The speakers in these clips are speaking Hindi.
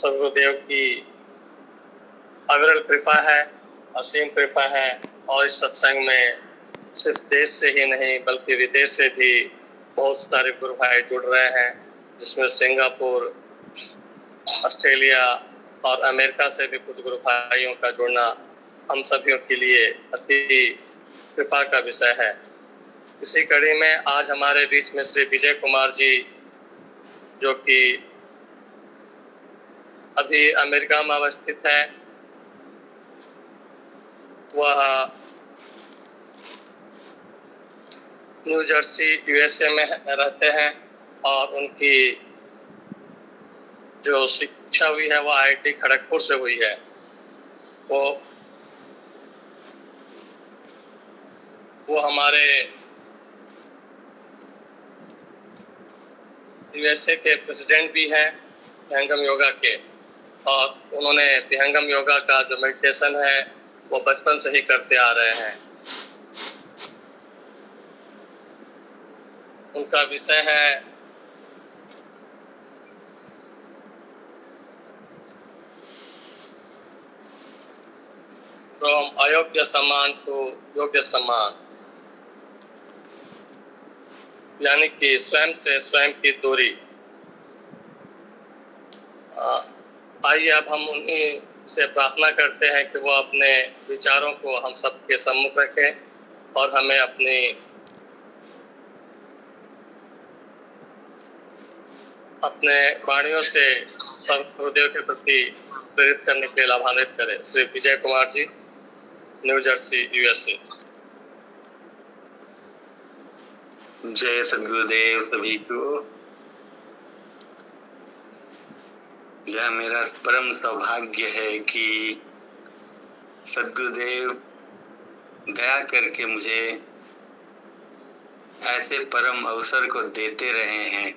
सदगुरुदेव की अविरल कृपा है, असीम कृपा है। और इस सत्संग में सिर्फ देश से ही नहीं बल्कि विदेश से भी बहुत सारे गुरु भाई जुड़ रहे हैं, जिसमें सिंगापुर, ऑस्ट्रेलिया और अमेरिका से भी कुछ गुरु भाइयों का जुड़ना हम सभी के लिए अति कृपा का विषय है। इसी कड़ी में आज हमारे बीच में श्री विजय कुमार जी, जो कि अभी अमेरिका में अवस्थित है, वह न्यू जर्सी यूएसए में रहते हैं और उनकी जो शिक्षा हुई है वह आईआईटी खड़गपुर से हुई है। वो हमारे यूएसए के प्रेसिडेंट भी हैं विहंगम योगा के, और उन्होंने विहंगम योगा का जो मेडिटेशन है वो बचपन से ही करते आ रहे हैं। उनका विषय है फ्रॉम अयोग्य समान टू योग्य समान, यानी कि स्वयं से स्वयं की दूरी। आइए अब हम उन्हीं से प्रार्थना करते हैं कि वो अपने विचारों को हम सबके सम्मुख रखें और हमें अपनी अपने वाणियों से सदगुरुदेव के प्रति प्रेरित करने के लिए लाभान्वित करें। Shri Vijay Kumar ji, New Jersey, USA. जय सदगुरुदेव सभी को। यह मेरा परम सौभाग्य है कि सदगुरुदेव दया करके मुझे ऐसे परम अवसर को देते रहे हैं,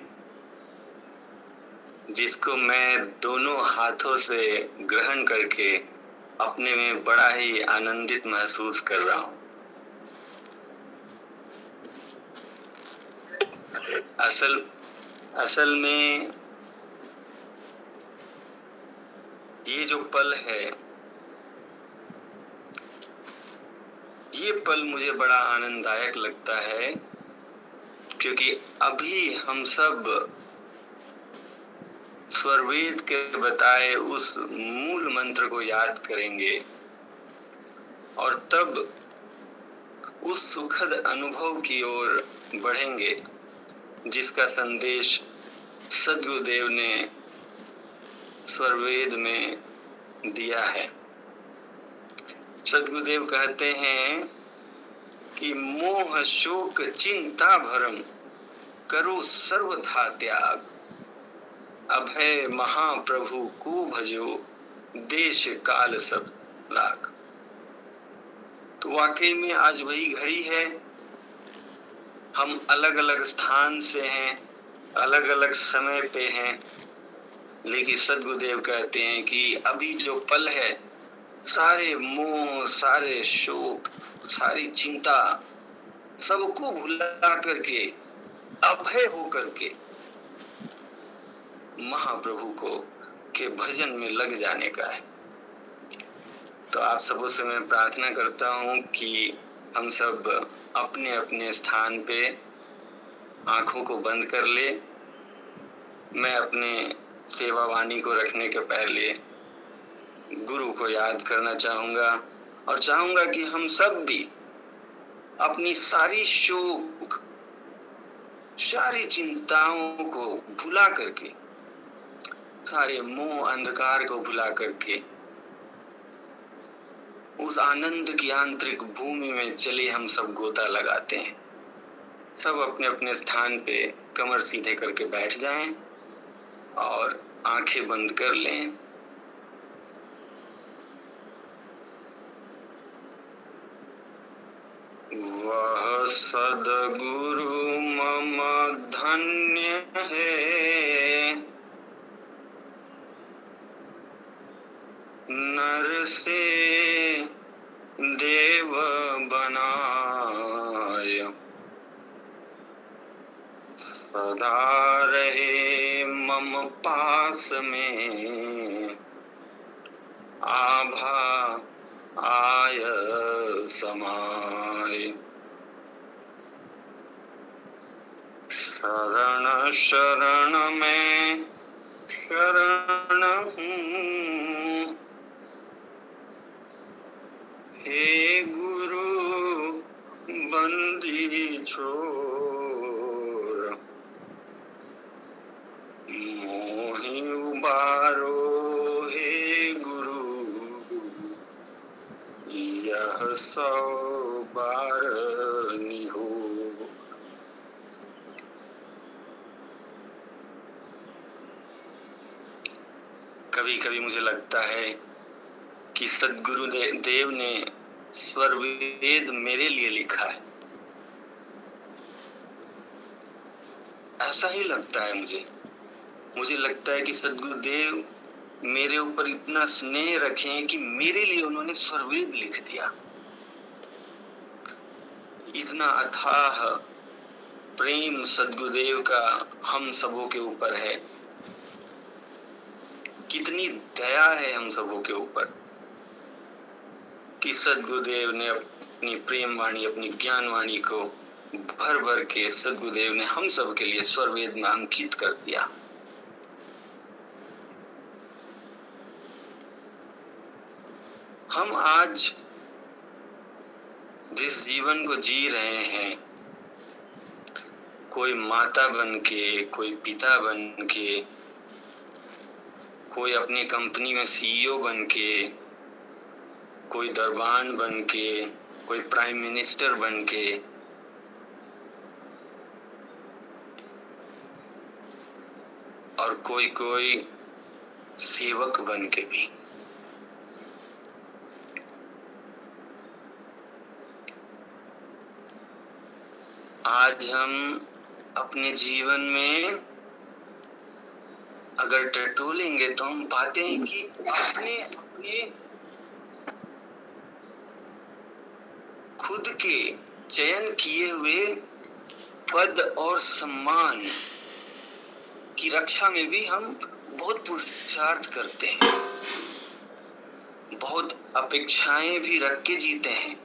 जिसको मैं दोनों हाथों से ग्रहण करके अपने में बड़ा ही आनंदित महसूस कर रहा हूँ। असल में ये जो पल है, ये पल मुझे बड़ा आनंददायक लगता है, क्योंकि अभी हम सब सर्ववेद के बताए उस मूल मंत्र को याद करेंगे और तब उस सुखद अनुभव की ओर बढ़ेंगे, जिसका संदेश सदगुरुदेव ने सर्ववेद में दिया है। सदगुरुदेव कहते हैं कि मोह शोक चिंता भरम करो सर्वथा त्याग, अभय महाप्रभु को भजो देश काल सब लाग। तो वाकई में आज वही घड़ी है। हम अलग अलग स्थान से हैं, अलग अलग समय पे हैं, लेकिन सदगुरुदेव कहते हैं कि अभी जो पल है, सारे मोह, सारे शोक, सारी चिंता सबको भुला करके अभय हो करके महाप्रभु को के भजन में लग जाने का है। तो आप सबों से मैं प्रार्थना करता हूँ कि हम सब अपने अपने स्थान पे आंखों को बंद कर ले। मैं अपने सेवा वाणी को रखने के पहले गुरु को याद करना चाहूंगा और चाहूंगा कि हम सब भी अपनी सारी शोक, सारी चिंताओं को भुला करके, सारे मोह अंधकार को भुला करके उस आनंद की आंतरिक भूमि में चले हम सब गोता लगाते हैं। सब अपने अपने स्थान पे कमर सीधे करके बैठ जाएं और आंखें बंद कर लें। वह सदगुरु मम धन्य है, नर से देव बनाय, सदा रहे राम पास में आभा आय समाय। शरण शरण में शरण हूँ, हे गुरु बंदी छोड़, मोहि उबारो हे गुरु यह सौ बार निहो। कभी कभी मुझे लगता है कि सदगुरु देव ने सर्ववेद मेरे लिए लिखा है, ऐसा ही लगता है मुझे। मुझे लगता है कि सदगुरु देव मेरे ऊपर इतना स्नेह रखे हैं कि मेरे लिए उन्होंने सर्ववेद लिख दिया। इतना अथाह प्रेम सदगुरुदेव का हम सबों के ऊपर है, कितनी दया है हम सबों के ऊपर कि सदगुरुदेव ने अपनी प्रेम वाणी, अपनी ज्ञान वाणी को भर भर के सदगुरुदेव ने हम सब के लिए स्वरवेद में अंकित कर दिया। हम आज जिस जीवन को जी रहे हैं, कोई माता बन के, कोई पिता बन के, कोई अपनी कंपनी में सीईओ बन के, कोई दरबान बन के, कोई प्राइम मिनिस्टर बन के, और कोई कोई सेवक बन के भी। आज हम अपने जीवन में अगर टटोलेंगे तो हम पाते हैं कि अपने अपने खुद के चयन किए हुए पद और सम्मान की रक्षा में भी हम बहुत पुरुषार्थ करते हैं, बहुत अपेक्षाएं भी रख के जीते हैं,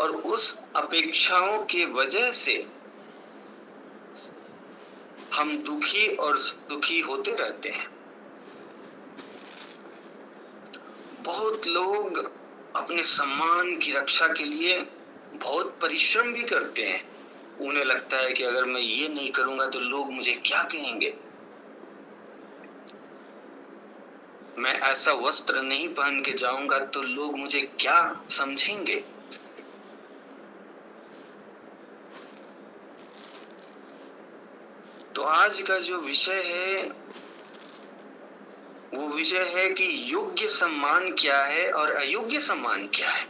और उस अपेक्षाओं के वजह से हम दुखी और दुखी होते रहते हैं। बहुत लोग अपने सम्मान की रक्षा के लिए बहुत परिश्रम भी करते हैं। उन्हें लगता है कि अगर मैं ये नहीं करूंगा तो लोग मुझे क्या कहेंगे, मैं ऐसा वस्त्र नहीं पहन के जाऊंगा तो लोग मुझे क्या समझेंगे। तो आज का जो विषय है वो विषय है कि योग्य सम्मान क्या है और अयोग्य सम्मान क्या है।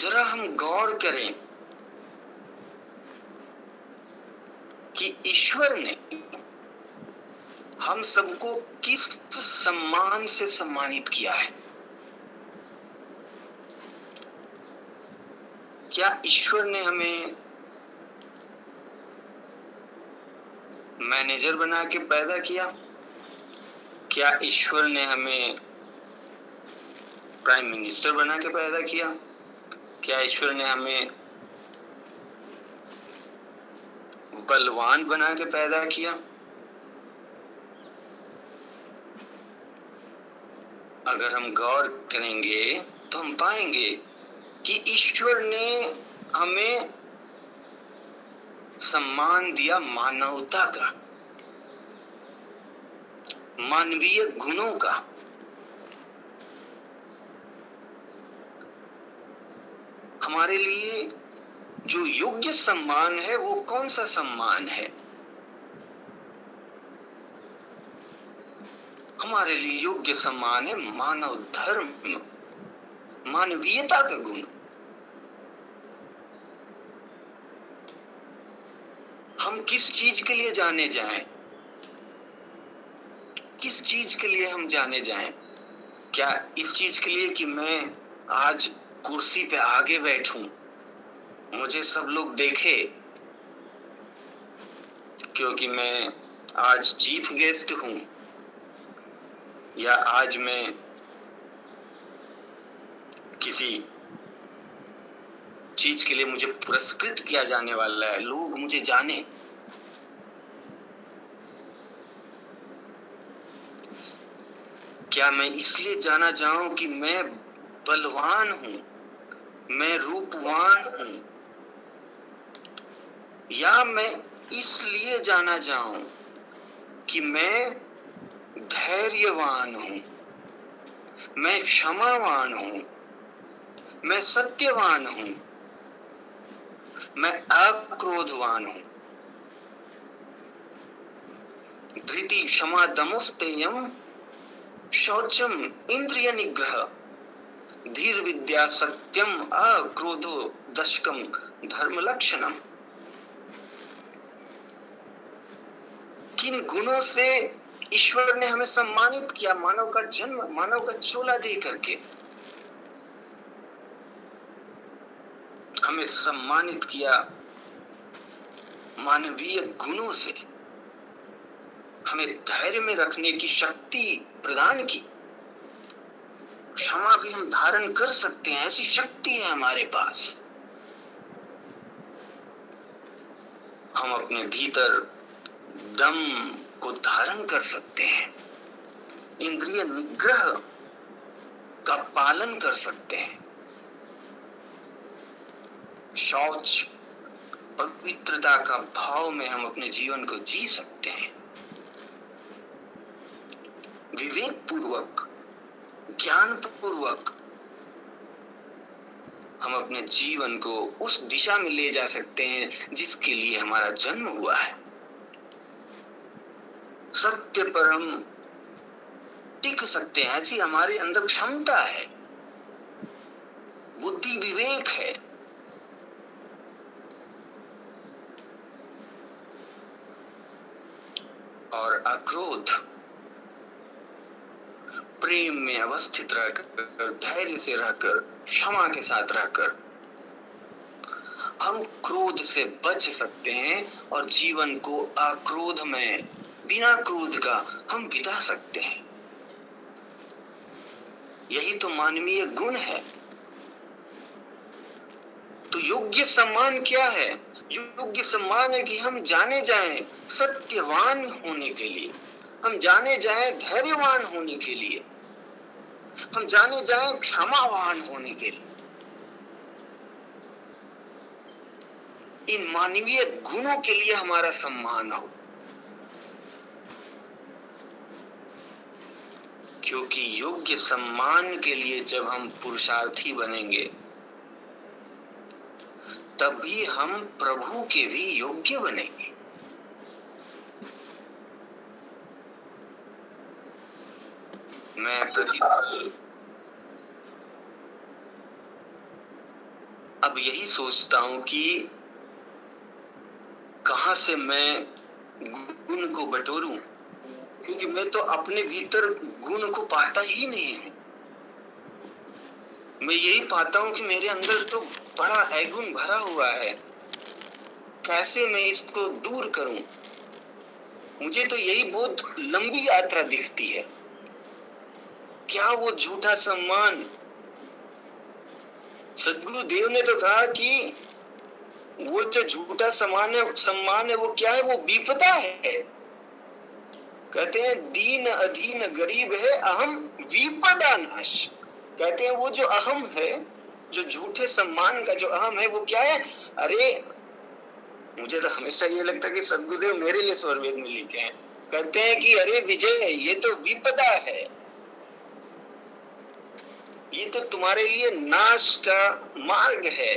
जरा हम गौर करें कि ईश्वर ने हम सबको किस सम्मान से सम्मानित किया है। क्या ईश्वर ने हमें मैनेजर बना के पैदा किया? क्या ईश्वर ने हमें प्राइम मिनिस्टर बना के पैदा किया? क्या ईश्वर ने हमें बलवान बना के पैदा किया? अगर हम गौर करेंगे तो हम पाएंगे कि ईश्वर ने हमें सम्मान दिया मानवता का, मानवीय गुणों का। हमारे लिए जो योग्य सम्मान है वो कौन सा सम्मान है? हमारे लिए योग्य सम्मान है मानव धर्म, मानवीयता का गुण। हम किस चीज के लिए जाने जाएं, किस चीज के लिए हम जाने जाएं? क्या इस चीज के लिए कि मैं आज कुर्सी पे आगे बैठूं, मुझे सब लोग देखे क्योंकि मैं आज चीफ गेस्ट हूं या आज मैं किसी चीज के लिए मुझे पुरस्कृत किया जाने वाला है, लोग मुझे जाने। क्या मैं इसलिए जाना जाऊं कि मैं बलवान हूं, मैं रूपवान हूं, या मैं इसलिए जाना जाऊं कि मैं धैर्यवान हूं, मैं क्षमावान हूं, मैं सत्यवान हूं, मैं अक्रोधवान हूं। धृति क्षमा दमुस्तेयम शौचम इंद्रिय निग्रह धीर विद्या सत्यम अक्रोधो दशकम धर्म लक्षणम। किन गुणों से ईश्वर ने हमें सम्मानित किया मानव का जन्म, मानव का चोला दे करके हमें सम्मानित किया? मानवीय गुणों से हमें धैर्य में रखने की शक्ति प्रदान की। क्षमा भी हम धारण कर सकते हैं, ऐसी शक्ति है हमारे पास। हम अपने भीतर दम को धारण कर सकते हैं, इंद्रिय निग्रह का पालन कर सकते हैं। शौच पवित्रता का भाव में हम अपने जीवन को जी सकते हैं। विवेक पूर्वक, ज्ञान पूर्वक हम अपने जीवन को उस दिशा में ले जा सकते हैं जिसके लिए हमारा जन्म हुआ है। सत्य पर हम टिक सकते हैं, ऐसी हमारे अंदर क्षमता है, बुद्धि विवेक है। और अक्रोध प्रेम में अवस्थित रहकर, धैर्य से रहकर, क्षमा के साथ रहकर हम क्रोध से बच सकते हैं और जीवन को अक्रोध में, बिना क्रोध का हम बिता सकते हैं। यही तो मानवीय गुण है। तो योग्य सम्मान क्या है? योग्य सम्मान है कि हम जाने जाएं सत्यवान होने के लिए, हम जाने जाएं धैर्यवान होने के लिए, हम जाने जाएं क्षमावान होने के लिए। इन मानवीय गुणों के लिए हमारा सम्मान हो, क्योंकि योग्य सम्मान के लिए जब हम पुरुषार्थी बनेंगे तभी हम प्रभु के भी योग्य बनेंगे। मैं प्रतिपल अब यही सोचता हूं कि कहां से मैं गुण को बटोरूं, क्योंकि मैं तो अपने भीतर गुण को पाता ही नहीं हूं। मैं यही पाता हूं कि मेरे अंदर तो बड़ा अगुण भरा हुआ है, कैसे मैं इसको दूर करूं? मुझे तो यही बहुत लंबी यात्रा दिखती है। क्या वो झूठा सम्मान? सद्गुरु देव ने तो कहा कि वो जो झूठा सम्मान है वो क्या है? वो विपदा है। कहते हैं दीन अधीन गरीब है अहम विपदा नाश। कहते हैं वो जो अहम है, जो झूठे सम्मान का जो अहम है, वो क्या है? अरे मुझे तो हमेशा ये लगता है कि सद्गुरुदेव मेरे लिए सर्ववेद में लिखे हैं। कहते हैं कि अरे विजय, ये तो विपदा है, ये तो तुम्हारे लिए नाश का मार्ग है।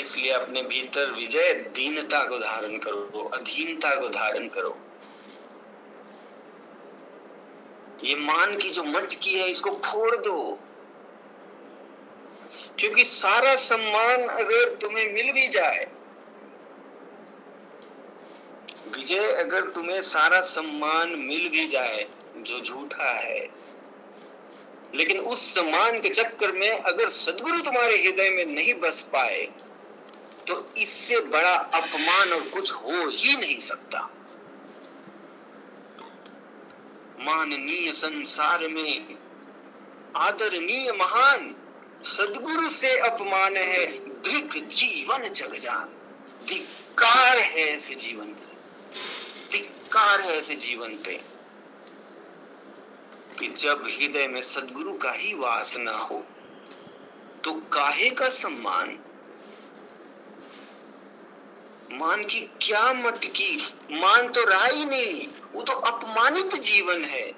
इसलिए अपने भीतर विजय दीनता को धारण करो, अधीनता को धारण करो। ये मान की जो मटकी है इसको फोड़ दो, क्योंकि सारा सम्मान अगर तुम्हें मिल भी जाए, विजय अगर तुम्हें सारा सम्मान मिल भी जाए जो झूठा है, लेकिन उस सम्मान के चक्कर में अगर सद्गुरु तुम्हारे हृदय में नहीं बस पाए तो इससे बड़ा अपमान और कुछ हो ही नहीं सकता। माननीय संसार में आदरणीय महान सद्गुरु से अपमान है, दीर्घ जीवन जग जान। धिक्कार है ऐसे जीवन से, धिक्कार है ऐसे जीवन पे कि जब हृदय में सद्गुरु का ही वास ना हो तो काहे का सम्मान। मान की क्या मटकी, मान तो रहा ही नहीं, वो तो अपमानित जीवन है।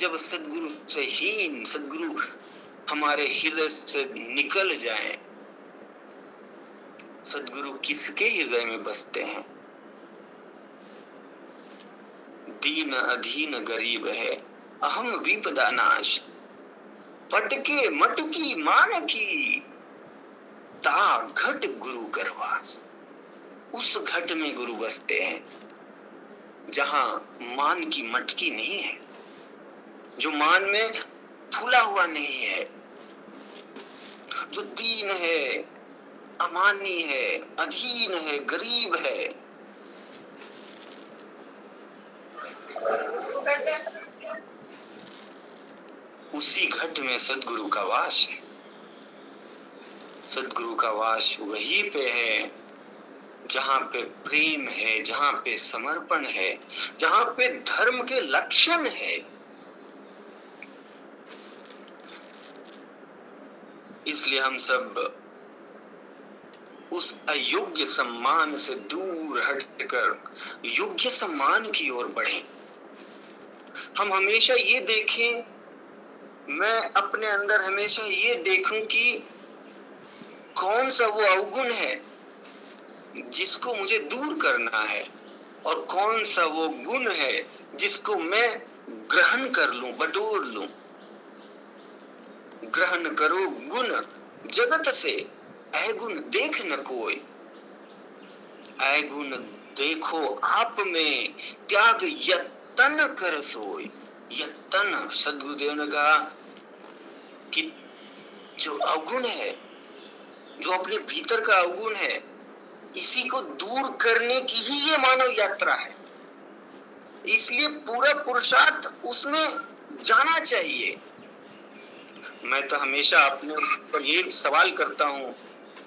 जब सद्गुरु से हीन, सद्गुरु हमारे हृदय से निकल जाए। सद्गुरु किसके हृदय में बसते हैं? दीन अधीन गरीब है, अहम विपदा नाश। पटके मटकी मान की, ता घट गुरु करवास। उस घट में गुरु बसते हैं जहां मान की मटकी नहीं है, जो मान में फूला हुआ नहीं है, जो दीन है, अमानी है, अधीन है, गरीब है। उसी घट में सद्गुरु का वास है। सद्गुरु का वास वही पे है जहां पे प्रेम है, जहां पे समर्पण है, जहां पे धर्म के लक्षण है। इसलिए हम सब उस अयोग्य सम्मान से दूर हटकर योग्य सम्मान की ओर बढ़ें। हम हमेशा ये देखें, मैं अपने अंदर हमेशा ये देखूं कि कौन सा वो अवगुण है जिसको मुझे दूर करना है और कौन सा वो गुण है जिसको मैं ग्रहण कर लूं, बटोर लूं। ग्रहण करो गुण जगत से, अगुण देख न कोई। अगुण देखो आप में, त्याग यत्न कर सोई। यत्न, सद्गुरुदेव ने कहा कि जो अवगुण है, जो अपने भीतर का अवगुण है, इसी को दूर करने की ही ये मानव यात्रा है। इसलिए पूरा पुरुषार्थ उसमें जाना चाहिए। मैं तो हमेशा अपने ऊपर ये सवाल करता हूं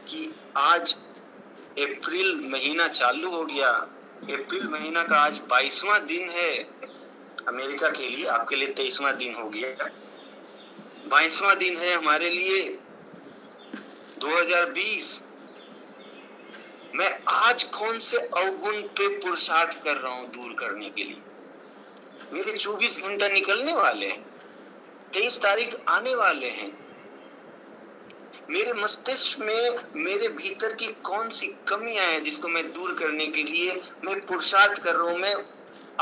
कि आज अप्रैल महीना चालू हो गया, अप्रैल महीना का आज 22वां दिन है अमेरिका के लिए, आपके लिए 23वां दिन हो गया, 22वां दिन है हमारे लिए 2020। मैं आज कौन से अवगुण पे पुरुषार्थ कर रहा हूँ दूर करने के लिए? मेरे 24 घंटा निकलने वाले हैं, 23 तारीख आने वाले हैं। मेरे मस्तिष्क में मेरे भीतर की कौन सी कमियां हैं जिसको मैं दूर करने के लिए मैं पुरुषार्थ कर रहा हूं? मैं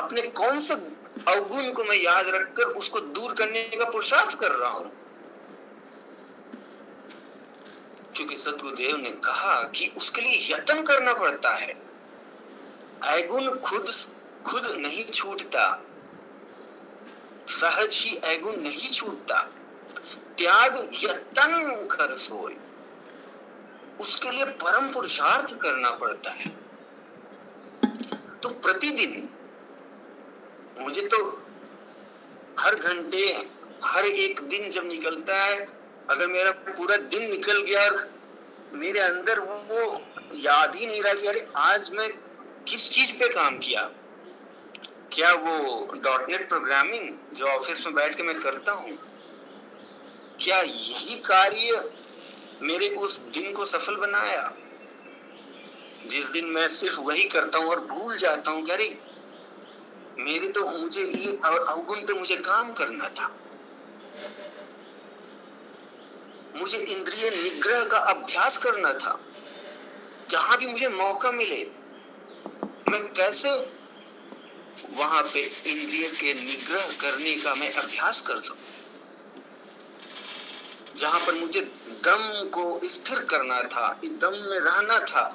अपने कौन से अवगुण को मैं याद रखकर उसको दूर करने का पुरुषार्थ कर रहा हूं? क्योंकि सद्गुरुदेव ने कहा कि उसके लिए यत्न करना पड़ता है। अवगुण खुद नहीं छूटता, सहज ही अवगुण नहीं छूटता। त्याग यत्न कर सोई, उसके लिए परम पुरुषार्थ करना पड़ता है। तो प्रतिदिन मुझे तो हर घंटे, हर एक दिन जब निकलता है, अगर मेरा पूरा दिन निकल गया और मेरे अंदर वो याद ही नहीं रहा कि अरे आज मैं किस चीज पे काम किया, क्या वो .NET प्रोग्रामिंग जो ऑफिस में बैठ के मैं करता हूँ, क्या यही कार्य मेरे उस दिन को सफल बनाया? जिस दिन मैं सिर्फ वही करता हूँ और भूल जाता हूँ कि अरे मेरे तो मुझे ये अवगुण पे मुझे काम करना था। मुझे इंद्रिय निग्रह का अभ्यास करना था। जहां भी मुझे मौका मिले मैं कैसे वहां पे इंद्रिय के निग्रह करने का मैं अभ्यास कर सकूं। जहां पर मुझे दम को स्थिर करना था, दम में रहना था,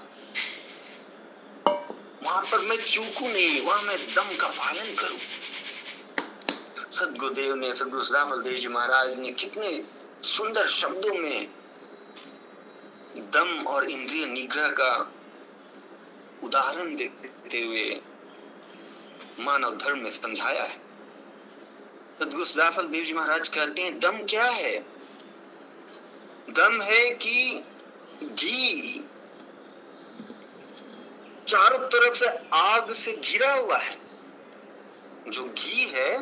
वहां पर मैं चूकू नहीं, वहां मैं दम का पालन करूं। सदगुरुदेव ने, सदगुरु रामलदेव जी महाराज ने कितने सुंदर शब्दों में दम और इंद्रिय निग्रह का उदाहरण देते हुए मानव धर्म में समझाया है। सदगुरु सफलदेव जी महाराज कहते हैं, दम क्या है? दम है कि घी चारों तरफ से आग से घिरा हुआ है। जो घी है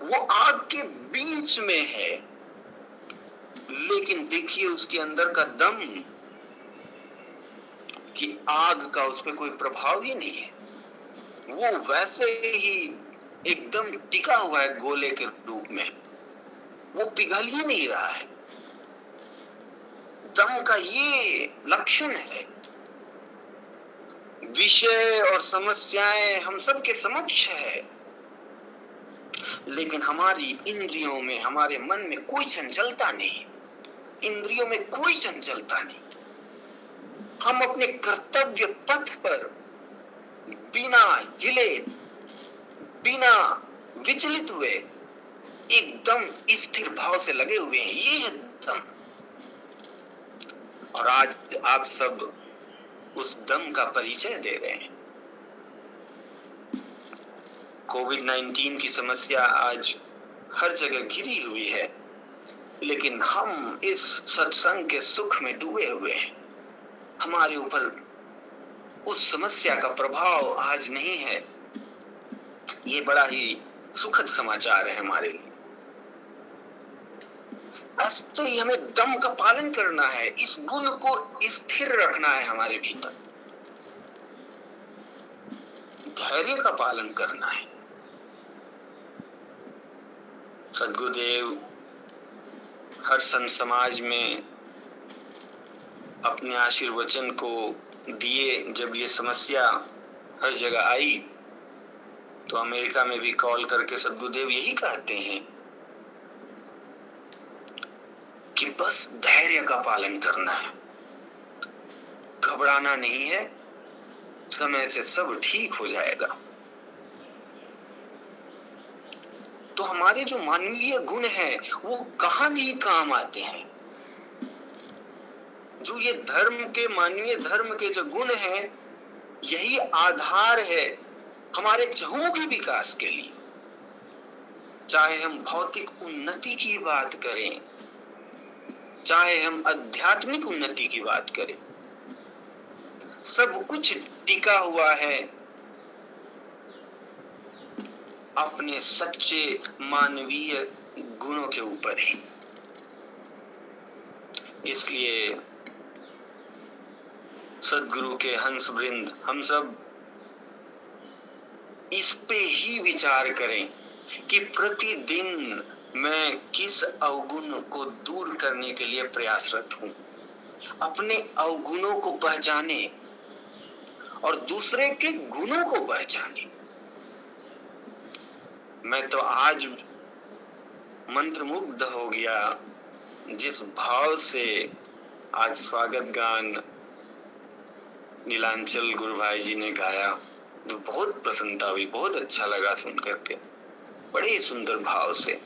वो आग के बीच में है, लेकिन देखिए उसके अंदर का दम कि आग का उस पर कोई प्रभाव ही नहीं है, वो वैसे ही एकदम टिका हुआ है गोले के रूप में, वो पिघल ही नहीं रहा है। दम का ये लक्षण है। विषय और समस्याएं हम सबके समक्ष है, लेकिन हमारी इंद्रियों में, हमारे मन में कोई चंचलता नहीं, इंद्रियों में कोई चंचलता नहीं। हम अपने कर्तव्य पथ पर बिना हिले, बिना विचलित हुए, एकदम स्थिर भाव से लगे हुए हैं। ये है दम। और आज आप सब उस दम का परिचय दे रहे हैं। कोविड-19 की समस्या आज हर जगह घिरी हुई है, लेकिन हम इस सत्संग के सुख में डूबे हुए हैं। हमारे ऊपर उस समस्या का प्रभाव आज नहीं है। ये बड़ा ही सुखद समाचार है हमारे लिए। ऐसे ही हमें दम का पालन करना है, इस गुण को स्थिर रखना है हमारे भीतर, धैर्य का पालन करना है। सद्गुरुदेव हर संत समाज में अपने आशीर्वचन को दिए। जब ये समस्या हर जगह आई तो अमेरिका में भी कॉल करके सद्गुरुदेव यही कहते हैं कि बस धैर्य का पालन करना है, घबराना नहीं है, समय से सब ठीक हो जाएगा। तो हमारे जो मानवीय गुण हैं वो कहाँ नहीं काम आते हैं? जो ये धर्म के, मानवीय धर्म के जो गुण हैं, यही आधार है हमारे चहुमुखी विकास के लिए। चाहे हम भौतिक उन्नति की बात करें, चाहे हम आध्यात्मिक उन्नति की बात करें, सब कुछ टिका हुआ है अपने सच्चे मानवीय गुणों के ऊपर ही। इसलिए सदगुरु के हंस वृंद, हम सब इस पे ही विचार करें कि प्रतिदिन मैं किस अवगुण को दूर करने के लिए प्रयासरत हूं। अपने अवगुणों को पहचाने और दूसरे के गुणों को पहचाने। मैं तो आज मंत्रमुग्ध हो गया जिस भाव से आज स्वागत गान नीलांचल गुरु भाई जी ने गाया, तो बहुत प्रसन्नता हुई, बहुत अच्छा लगा सुन करके, बड़े ही सुंदर भाव से।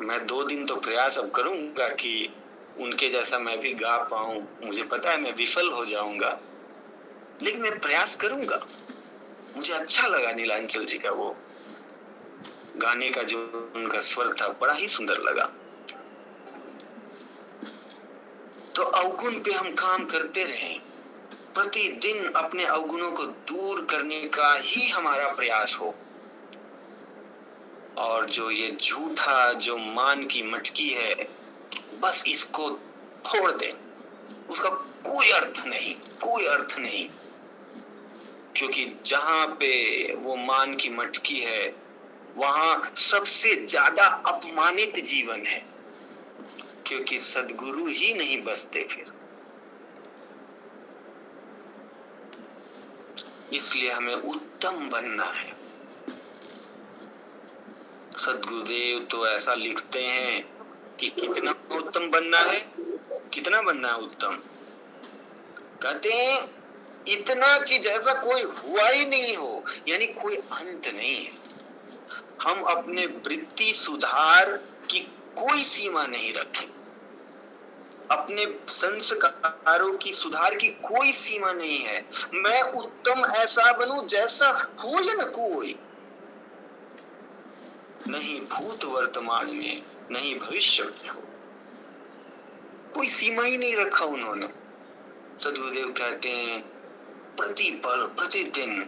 मैं 2 दिन तो प्रयास अब करूंगा कि उनके जैसा मैं भी गा पाऊं। मुझे पता है मैं विफल हो जाऊंगा, लेकिन मैं प्रयास करूंगा। मुझे अच्छा लगा नीलांचल जी का वो गाने का जो उनका स्वर था, बड़ा ही सुंदर लगा। तो अवगुण पे हम काम करते रहें, प्रतिदिन अपने अवगुणों को दूर करने का ही हमारा प्रयास हो। और जो ये झूठा, जो मान की मटकी है, बस इसको फोड़ दें। उसका कोई अर्थ नहीं, कोई अर्थ नहीं। क्योंकि जहां पे वो मान की मटकी है, वहां सबसे ज्यादा अपमानित जीवन है, क्योंकि सद्गुरु ही नहीं बसते फिर। इसलिए हमें उत्तम बनना है। सद्गुरुदेव तो ऐसा लिखते हैं कि कितना उत्तम बनना है, कितना बनना है उत्तम? कहते हैं इतना कि जैसा कोई हुआ ही नहीं हो, यानी कोई अंत नहीं है। हम अपने वृत्ति सुधार की कोई सीमा नहीं रखें, अपने संस्कारों की सुधार की कोई सीमा नहीं है। मैं उत्तम ऐसा बनूं जैसा हो या न कोई, नहीं भूत वर्तमान में, नहीं भविष्य में, कोई सीमा ही नहीं रखा उन्होंने। सदगुरुदेव कहते हैं प्रति पल प्रतिदिन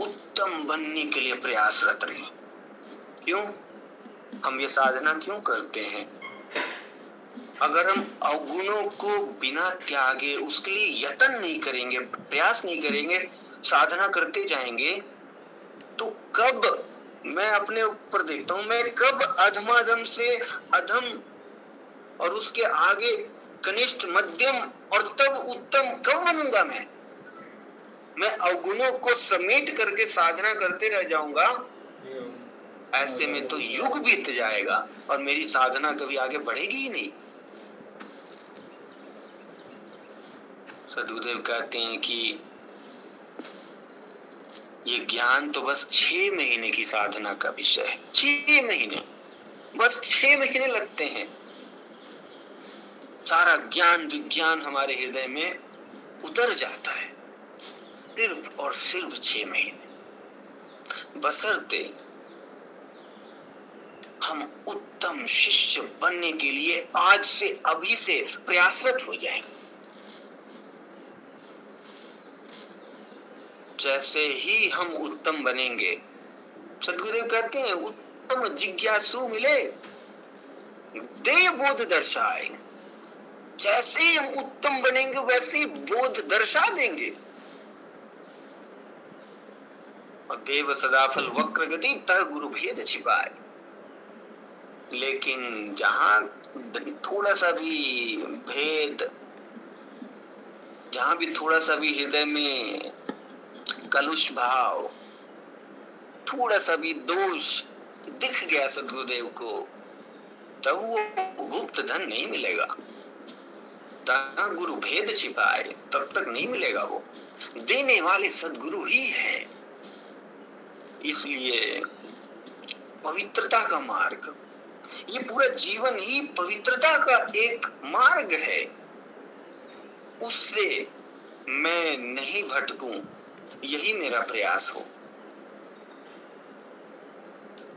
उत्तम बनने के लिए प्रयासरत रहे। क्यों हम ये साधना क्यों करते हैं? अगर हम अवगुणों को बिना त्यागे उसके लिए यत्न नहीं करेंगे, प्रयास नहीं करेंगे, साधना करते जाएंगे, तो कब, मैं अपने ऊपर देखता हूं, मैं कब अधमाधम से अधम और उसके आगे कनिष्ठ मध्यम और तब उत्तम कब बनूंगा? मैं अवगुणों को समेट करके साधना करते रह जाऊंगा, ऐसे में तो युग बीत जाएगा और मेरी साधना कभी आगे बढ़ेगी ही नहीं। सदगुरुदेव कहते हैं कि ये ज्ञान तो बस 6 महीने की साधना का विषय है। 6 महीने, बस 6 महीने लगते हैं। सारा ज्ञान विज्ञान हमारे हृदय में उतर जाता है सिर्फ और सिर्फ 6 महीने, बशर्ते हम उत्तम शिष्य बनने के लिए आज से अभी से प्रयासरत हो जाएं। जैसे ही हम उत्तम बनेंगे, सदगुरुदेव कहते हैं उत्तम जिज्ञासु मिले दे बोध दर्शाए। जैसे ही हम उत्तम बनेंगे वैसे ही बोध दर्शा देंगे। और देव सदाफल वक्र गति तह गुरु भेद छिपाए। लेकिन जहां थोड़ा सा भी भेद, जहां भी थोड़ा सा भी हृदय में कलुष भाव, थोड़ा सा भी दोष दिख गया सदगुरुदेव को, तब वो गुप्त धन नहीं मिलेगा। तह गुरु भेद छिपाए, तब तक नहीं मिलेगा। वो देने वाले सदगुरु ही है। इसलिए पवित्रता का मार्ग, ये पूरा जीवन ही पवित्रता का एक मार्ग है। उससे मैं नहीं भटकूं, यही मेरा प्रयास हो।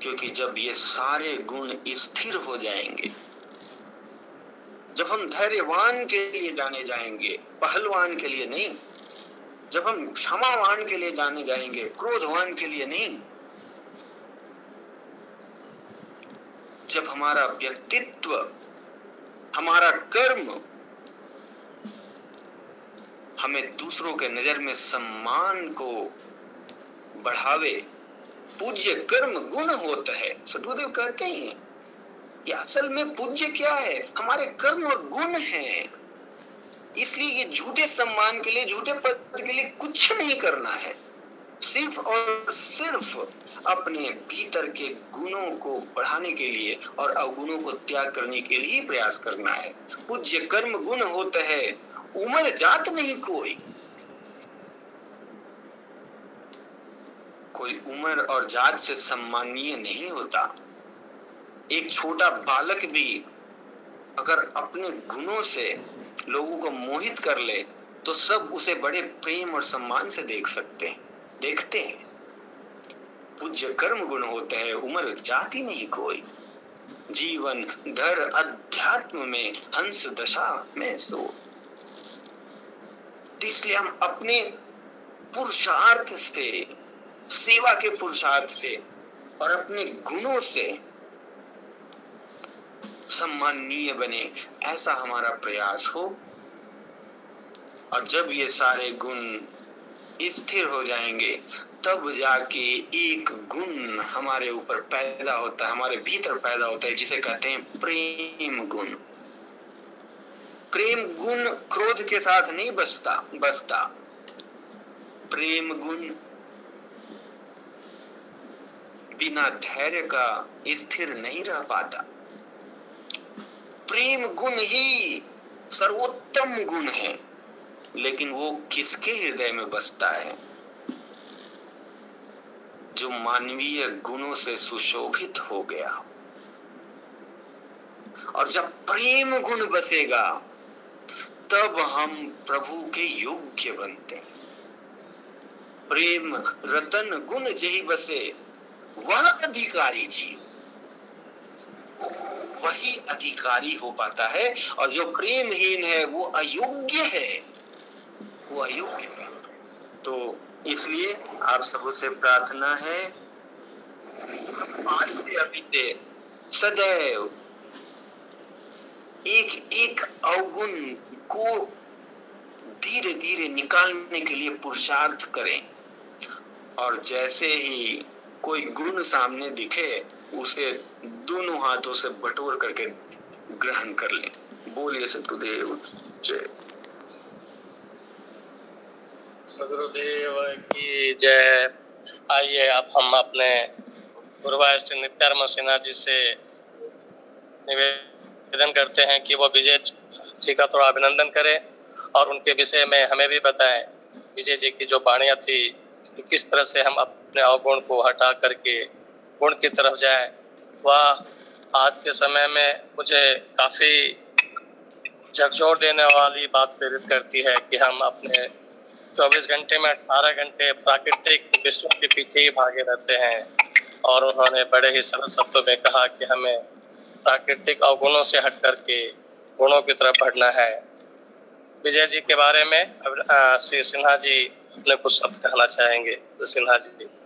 क्योंकि जब ये सारे गुण स्थिर हो जाएंगे, जब हम धैर्यवान के लिए जाने जाएंगे, पहलवान के लिए नहीं, जब हम क्षमावान के लिए जाने जाएंगे, क्रोधवान के लिए नहीं, जब हमारा व्यक्तित्व, हमारा कर्म हमें दूसरों के नजर में सम्मान को बढ़ावे, पूज्य कर्म गुण होता है। सदगुरुदेव कहते हैं कि असल में पूज्य क्या है? हमारे कर्म और गुण हैं। इसलिए ये झूठे सम्मान के लिए, झूठे पद के लिए कुछ नहीं करना है। सिर्फ और सिर्फ अपने भीतर के गुणों को बढ़ाने के लिए और अवगुणों को त्याग करने के लिए प्रयास करना है। पूज्य कर्म गुण होता है, उम्र जात नहीं कोई। कोई उम्र और जात से सम्मानीय नहीं होता। एक छोटा बालक भी अगर अपने गुणों से लोगों को मोहित कर ले तो सब उसे बड़े प्रेम और सम्मान से देखते हैं। पूज्य कर्म गुण होते हैं, उम्र जाति नहीं कोई। जीवन धर अध्यात्म में हंस दशा में सो। इसलिए हम अपने पुरुषार्थ से, सेवा के पुरुषार्थ से और अपने गुणों से सम्माननीय बने, ऐसा हमारा प्रयास हो। और जब ये सारे गुण स्थिर हो जाएंगे, तब जाके एक गुण हमारे ऊपर पैदा होता है, हमारे भीतर पैदा होता है, जिसे कहते हैं प्रेम गुण। प्रेम गुण क्रोध के साथ नहीं बसता। प्रेम गुण बिना धैर्य का स्थिर नहीं रह पाता। प्रेम गुण ही सर्वोत्तम गुण है। लेकिन वो किसके हृदय में बसता है? जो मानवीय गुणों से सुशोभित हो गया। और जब प्रेम गुण बसेगा तब हम प्रभु के योग्य बनते हैं। प्रेम रतन गुण जही बसे वह अधिकारी जीव, वही अधिकारी हो पाता है। और जो प्रेमहीन है वो अयोग्य है, वो अयोग्य है। तो इसलिए आप सबों से प्रार्थना है, आज से अभी से सदैव एक एक अवगुण को धीरे धीरे निकालने के लिए पुरुषार्थ करें। और जैसे ही कोई गुण सामने दिखे उसे दोनों हाथों से बटोर करके ग्रहण कर लें। बोलिए सतगुरुदेव जय, सतगुरुदेव की जय। आइए आप हम अपने गुरुवार से नित्या राम सिन्हा जी से निवेदन करते हैं कि वो विजय जी का थोड़ा अभिनंदन करें और उनके विषय में हमें भी बताएं। विजय जी की जो वाणियां थी कि किस तरह से हम अपने अवगुण को हटा करके गुण की तरफ जाएं, वह आज के समय में मुझे काफी झकझोर देने वाली बात प्रेरित करती है कि हम अपने 24 घंटे में 18 घंटे प्राकृतिक विषयों के पीछे ही भागे रहते हैं। और उन्होंने बड़े ही सरल शब्दों में कहा कि हमें प्राकृतिक अवगुणों से हट करके गुणों की तरफ बढ़ना है। विजय जी के बारे में श्री सिन्हा जी अपने कुछ शब्द कहना चाहेंगे। श्री सिन्हा जी